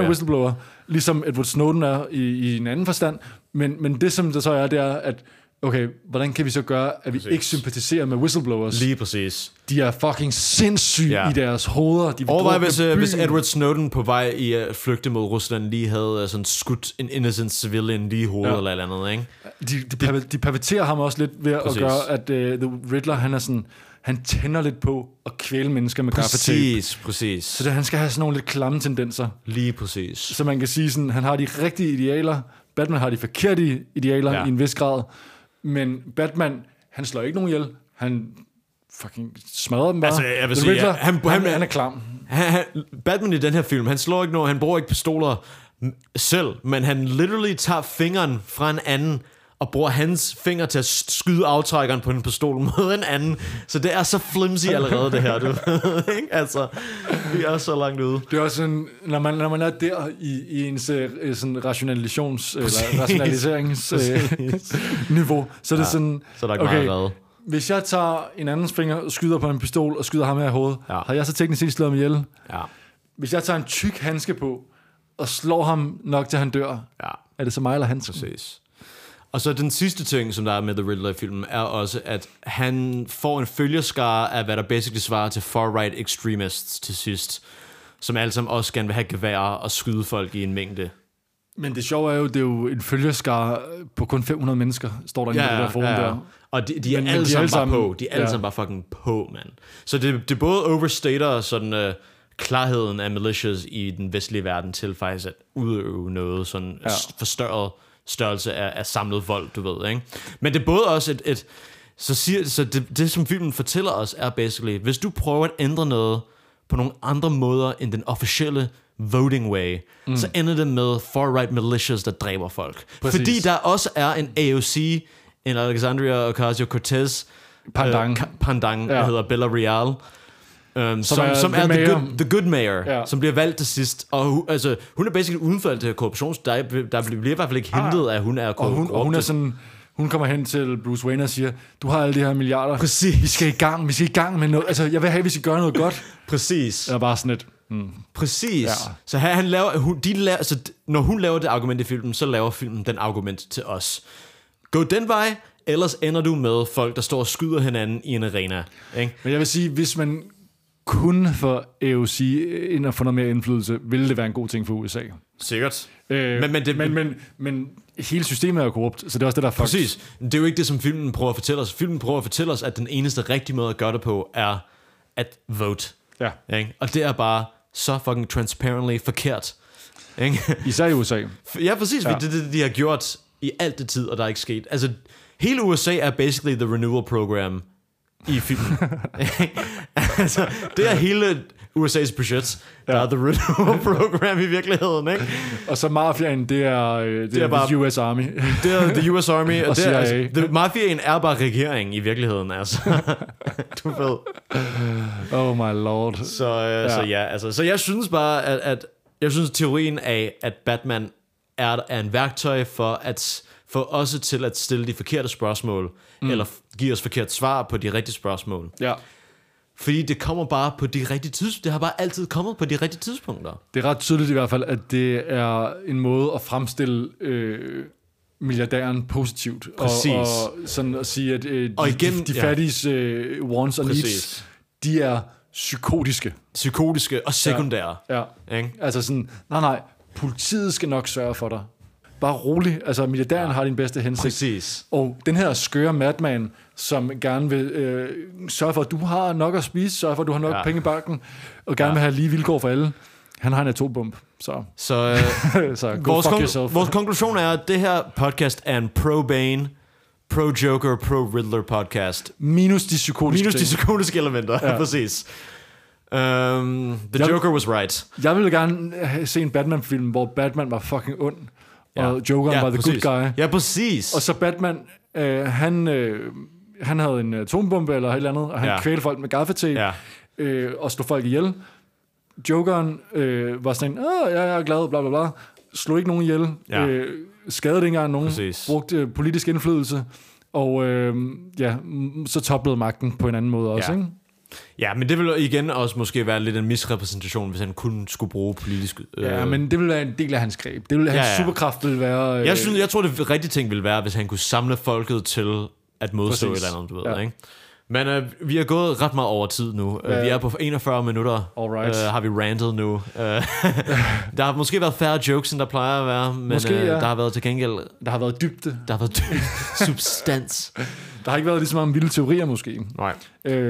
en whistleblower. Ligesom Edward Snowden er i en anden forstand. Men det som der så er, det er at okay, hvordan kan vi så gøre, at vi ikke sympatiserer med whistleblowers? Lige præcis. De er fucking sindssyge i deres hoveder. De overvej, hvis Edward Snowden på vej i at flygte mod Rusland lige havde sådan skudt en innocent civilian lige i hovedet eller andet, ikke? De perverterer ham også lidt ved præcis at gøre, at The Riddler, han er sådan... Han tænder lidt på at kvæle mennesker med gaffatape. Præcis. Så han skal have sådan nogle lidt klamme tendenser. Lige præcis. Så man kan sige sådan, han har de rigtige idealer. Batman har de forkerte idealer i en vis grad. Men Batman, han slår ikke nogen ihjel. Han fucking smadrer dem bare. Altså, jeg vil sige, Riddler, han er klam. Batman i den her film, han slår ikke nogen, han bruger ikke pistoler selv, men han literally tager fingeren fra en anden og bruger hans finger til at skyde aftrækkeren på en pistol mod en anden. Så det er så flimsy allerede, det her. Du. Altså, vi er så langt ude. Det er også sådan, når man er der i ens sådan rationaliseringsniveau, så er det sådan, så er der ikke meget okay, hvis jeg tager en andens finger, skyder på en pistol og skyder ham her i hovedet, har jeg så teknisk set slået ham ihjel? Ja. Hvis jeg tager en tyk handske på og slår ham nok til han dør, er det så mig eller handsken? Præcis. Og så den sidste ting, som der er med The Riddler-filmen, er også, at han får en følgerskare af, hvad der basically svarer til far-right extremists til sidst, som alle sammen også gerne vil have geværer og skyde folk i en mængde. Men det sjove er jo, det er jo en følgerskare på kun 500 mennesker, står der inde på det der forum der. Og de er alle sammen bare på. De er alle sammen bare fucking på, mand. Så det både overstater sådan... klarheden af militias i den vestlige verden til faktisk at udøve noget sådan forstørret størrelse af samlet vold, du ved, ikke? Men det er både også det som filmen fortæller os er basically, hvis du prøver at ændre noget på nogle andre måder end den officielle voting way, så ender det med far-right militias, der dræber folk. Præcis. Fordi der også er en AOC, en Alexandria Ocasio-Cortez pandang der hedder Bella Real, som er the good mayor, som bliver valgt til sidst. Og altså, hun er basically uden for alt det her korruptions. Der bliver i hvert fald ikke hentet, at hun er korrupt. Og hun er sådan... Hun kommer hen til Bruce Wayne og siger, du har alle de her milliarder. Præcis. Vi skal i gang med noget. Altså, jeg vil have, at vi skal gøre noget godt. Præcis. Eller bare sådan et... Præcis. Ja. Så han laver... når hun laver det argument i filmen, så laver filmen den argument til os. Gå den vej, ellers ender du med folk, der står og skyder hinanden i en arena. Ikke? Men jeg vil sige, hvis man... kun for AOC ind og få noget mere indflydelse, ville det være en god ting for USA. Sikkert. Men hele systemet er jo korrupt, så det er også det, der er fucked. Præcis. Det er jo ikke det, som filmen prøver at fortælle os. Filmen prøver at fortælle os, at den eneste rigtige måde at gøre det på, er at vote. Ja. Ikke? Og det er bare så fucking transparently forkert. Ikke? Især i USA. Ja, præcis. Ja. Det, de har gjort i alt det tid, og der er ikke sket. Altså, hele USA er basically the renewal program i filmen. Altså, det er hele USA's budget, der er The Riddler program i virkeligheden, ikke? Og så mafiaen, det er bare US Army. Det er the US Army, og det er altså, mafiaen er bare regering i virkeligheden, altså. Du ved. Oh my lord. Så jeg synes bare, at jeg synes teorien af, at Batman er en værktøj for at få også til at stille de forkerte spørgsmål, eller give os forkert svar på de rigtige spørgsmål. Ja. Fordi det kommer bare på de rigtige tidspunkter. Det har bare altid kommet på de rigtige tidspunkter. Det er ret tydeligt i hvert fald, at det er en måde at fremstille milliardæren positivt. Præcis. Og sådan at sige, at de fattiges wants and needs, de er psykotiske. Psykotiske og sekundære. Ja. Ikke? Altså sådan, nej, politiet skal nok sørge for dig. Bare rolig, altså milliardæren har din bedste hensigt. Præcis. Og den her skøre madman, som gerne vil sørge for, at du har nok at spise, sørge for, at du har nok penge i banken, og gerne vil have lige vilkår for alle, han har en atombombe. Så vores konklusion er, at det her podcast er en pro-Bane, pro-Joker, pro-Riddler podcast. Minus de psykotiske elementer, præcis. Joker was right. Jeg ville gerne se en Batman-film, hvor Batman var fucking ond. Og Jokeren var the good guy. Ja, præcis. Og så Batman, han havde en atombombe eller et eller andet, og han kvælte folk med gaffatape og slog folk ihjel. Jokeren var sådan, jeg er glad, bla bla bla. Slog ikke nogen ihjel. Ja. Skadede ikke engang nogen. Præcis. Brugte politisk indflydelse. Og så toplede magten på en anden måde også, ikke? Ja, men det vil igen også måske være lidt en misrepræsentation, hvis han kun skulle bruge politisk... Ja, men det ville være en del af hans greb. Det ville hans superkraft ville være... Jeg tror, det rigtige ting ville være, hvis han kunne samle folket til at modstå et eller andet, du ved, ikke? Men vi har gået ret meget over tid nu. Vi er på 41 minutter, har vi rantet nu. Der har måske været færre jokes, end der plejer at være, men der har været til gengæld... Der har været dybde. Der har været substans. Der har ikke været lige så mange vilde teorier måske. Nej.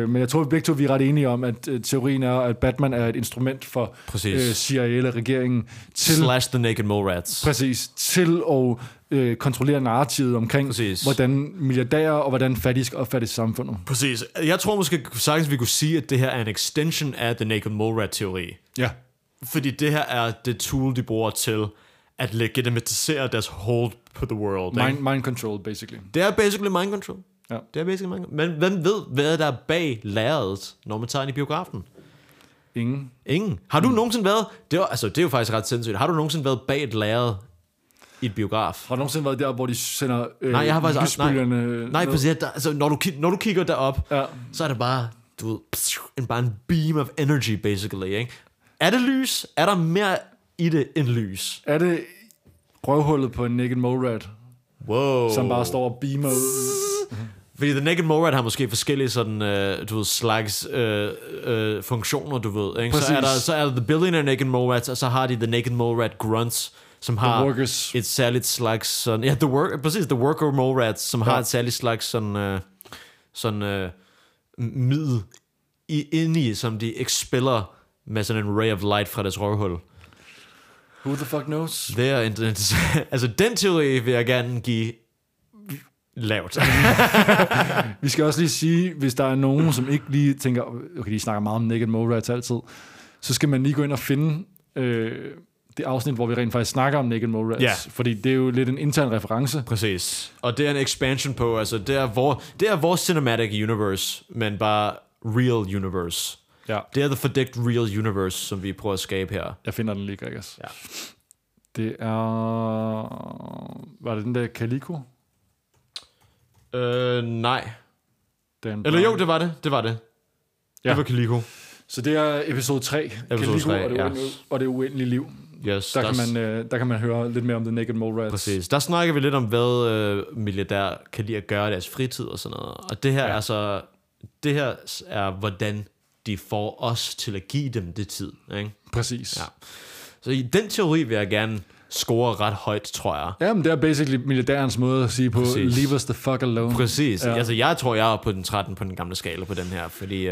Men jeg tror, at begge to vi er ret enige om, at teorien er, at Batman er et instrument for CIA eller regeringen til... Slash the Naked Mole Rats. Præcis. Til at kontrollere narrativet omkring, hvordan milliardærer og hvordan fattige skal opfattes i samfundet. Præcis. Jeg tror måske sagtens, vi kunne sige, at det her er en extension af the Naked Mole Rat-teori. Ja. Fordi det her er det tool, de bruger til... at legitimisere deres hold på the world. Mind control, basically. Det er basically mind control. Ja. Det er basically mind control. Men hvem ved, hvad der er bag lærredet, når man tager ind i biografen? Ingen. Har du nogensinde været... Det er jo faktisk ret sindssygt. Har du nogensinde været bag et lærred i et biograf? Har du nogensinde været der, hvor de sender... nej, jeg har faktisk... Nej, præcis. Altså, når du kigger derop, så er det bare... Du ved, bare en beam of energy, basically. Ikke? Er det lys? Er der mere... i det en lys? Er det røvhullet på en Naked Mole Rat? Wow. Som bare står og beamer ud. Fordi The Naked Mole Rat har måske forskellige sådan, du ved, slags funktioner, du ved. Ikke? Så er der The Billionaire Naked Mole Rats, og så har de The Naked Mole Rat Grunts, som har et særligt slags... Sådan, ja, The Worker Mole Rats, som har et særligt slags middel indeni, som de ekspiller med sådan en ray of light fra deres røvhul. Who the fuck knows? Det er altså den teori vil jeg gerne give lavt. Vi skal også lige sige, hvis der er nogen, som ikke lige tænker, okay, de snakker meget om Naked Mole Rats altid, så skal man lige gå ind og finde det afsnit, hvor vi rent faktisk snakker om Naked Mole Rats, fordi det er jo lidt en intern reference. Præcis. Og det er en expansion på, altså det er vores cinematic universe, men bare real universe. Ja. Det er The Fordækt Real Universe, som vi prøver at skabe her. Jeg finder den lige, Gregers. Ja. Det er... Var det den der Calico? Nej. Eller jo, det var det. Ja. Det var Calico. Så det er episode 3. Calico og det uendelige liv. Yes, der kan man høre lidt mere om The Naked Mole Rats. Præcis. Der snakker vi lidt om, hvad milliardærer kan lide at gøre i deres fritid og sådan noget. Og det her er så... Det her er, hvordan... de får os til at give dem det tid, ikke? Præcis. Ja. Så i den teori vil jeg gerne score ret højt, tror jeg. Jamen, det er basically milliardærens måde at sige på, leave us the fuck alone. Præcis. Ja. Altså, jeg tror, jeg er på den 13 på den gamle skala på den her, fordi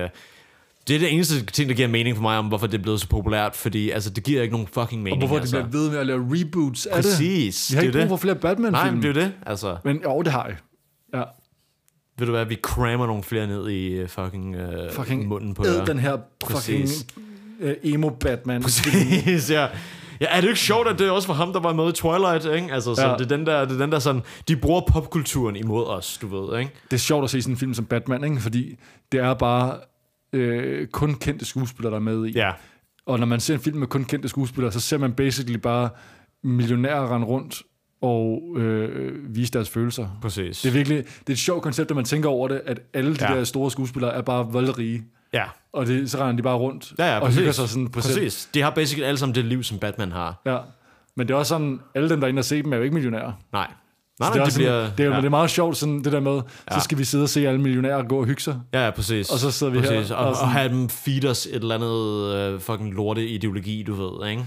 det er det eneste ting, der giver mening for mig om, hvorfor det er blevet så populært, fordi altså, det giver ikke nogen fucking mening. Og hvorfor altså. De bliver ved med at lave reboots af det. Præcis. Vi har ikke brug for flere Batman-film. Nej, det er det. Altså. Men det har jeg. Ja. Ved du hvad, vi crammer nogle flere ned i fucking munden på jer. Den her fucking emo-Batman. Præcis, ja. Ja, er det ikke sjovt, at det også var ham, der var med i Twilight, ikke? Altså, så det er den der sådan, de bruger popkulturen imod os, du ved, ikke? Det er sjovt at se sådan en film som Batman, ikke? Fordi det er bare kun kendte skuespillere, der er med i. Ja. Og når man ser en film med kun kendte skuespillere, så ser man basically bare millionærer rende rundt og vise deres følelser. Præcis. Det er virkelig et sjovt koncept, når man tænker over det, at alle de der store skuespillere er bare volderige. Ja. Og det, så render de bare rundt. Ja, ja, og hygger sig sådan på selv. De har basically alle sammen det liv, som Batman har. Ja. Men det er også sådan, alle dem, der er inde og se dem, er jo ikke millionærer. Nej. Nej, det, er de sådan, bliver, det, er, ja. Det er meget sjovt sådan det der med så skal vi sidde og se alle millionærer gå og hygge sig. Ja, ja, præcis. Og så sidder vi præcis. Her og have dem feed os et eller andet fucking lorte ideologi, du ved, ikke?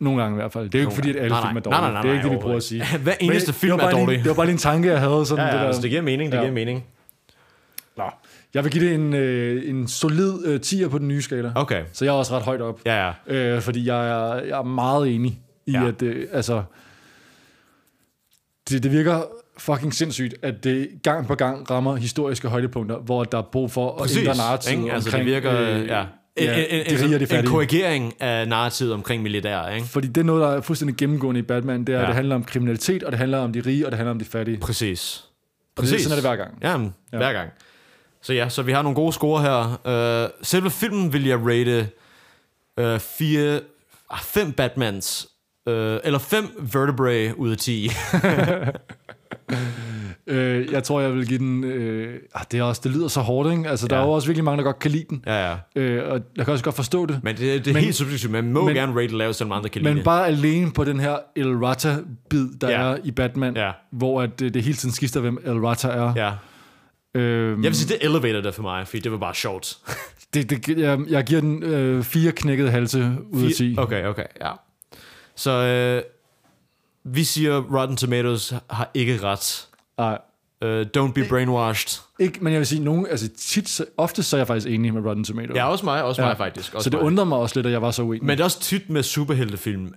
Nogle gange i hvert fald. Det er jo ikke fordi at alle film er dårlige. Nej, det er ikke det vi prøver at sige. Hver eneste film er dårlig. Det var bare lige en tanke jeg havde sådan det der. Altså, det giver mening, det giver mening. Nå. Jeg vil give det en solid 10'er på den nye skala. Okay. Så jeg er også ret højt op. Ja, ja. Fordi jeg er meget enig i at altså det virker fucking sindssygt, at det gang på gang rammer historiske højdepunkter, hvor der er brug for at ændre narrativet altså, omkring det virker, en korrigering af narrativet omkring militæret. Ikke? Fordi det er noget, der er fuldstændig gennemgående i Batman, det er, at det handler om kriminalitet, og det handler om de rige, og det handler om de fattige. Præcis. Præcis. Sådan er det hver gang. Jamen, hver gang. Så ja, så vi har nogle gode score her. Selve filmen vil jeg rate 5 Batmans, eller 5 vertebrae ud af 10. Jeg tror jeg vil give den det er også, det lyder så hårdt, ikke? Altså der er jo også virkelig mange der godt kan lide den. Og jeg kan også godt forstå det. Men det er helt subjektivt. Man må gerne rate lavt som andre kan lide. Men bare alene på den her El Rata bid der er i Batman, hvor at det hele tiden skifter hvem El Rata er. Jeg vil sige det elevator der for mig, fordi det var bare sjovt. Jeg giver den 4 knækkede halse ud af 10. Okay, ja. Så vi siger, Rotten Tomatoes har ikke ret. Nej. Don't be brainwashed. Ikke, men jeg vil sige, ofte så er jeg faktisk enig med Rotten Tomatoes. Ja, også mig faktisk. Også så det undrer mig også lidt, at jeg var så uenig. Men det er også tit med superheltefilm,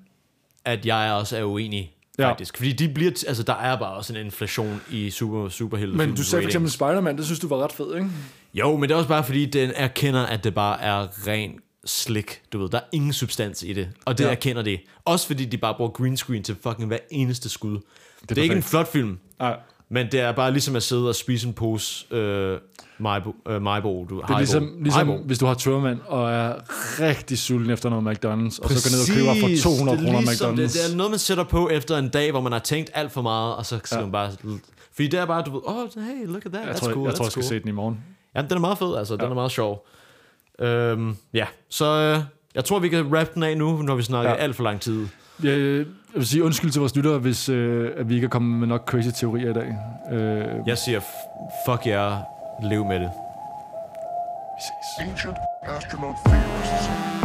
at jeg også er uenig faktisk. Fordi de bliver, der er bare også en inflation i superheltefilm. Men du sagde for eksempel Spider-Man, det synes du var ret fed, ikke? Jo, men det er også bare fordi, den erkender, at det bare er rent slik, du ved, der er ingen substans i det. Og det erkender det. Også fordi de bare bruger green screen til fucking hver eneste skud. Det er ikke en flot film. Ej. Men det er bare ligesom at sidde og spise en pose Majbo. Det er ligesom hvis du har tørmand og er rigtig sulten efter noget McDonald's. Præcis, og så går ned og køber for 200 kroner ligesom McDonald's. Det er noget man sætter på efter en dag, hvor man har tænkt alt for meget, og så skal man bare, fordi det er bare, du ved, hey, look at that. Jeg tror jeg skal se den i morgen. Ja, den er meget fed, altså. Den er meget sjov. Så jeg tror vi kan wrap den af nu, når vi snakker alt for lang tid. Jeg vil sige undskyld til vores lyttere, hvis at vi ikke er kommet med nok crazy teorier i dag. Jeg siger fuck jer, lev med det. Vi ses.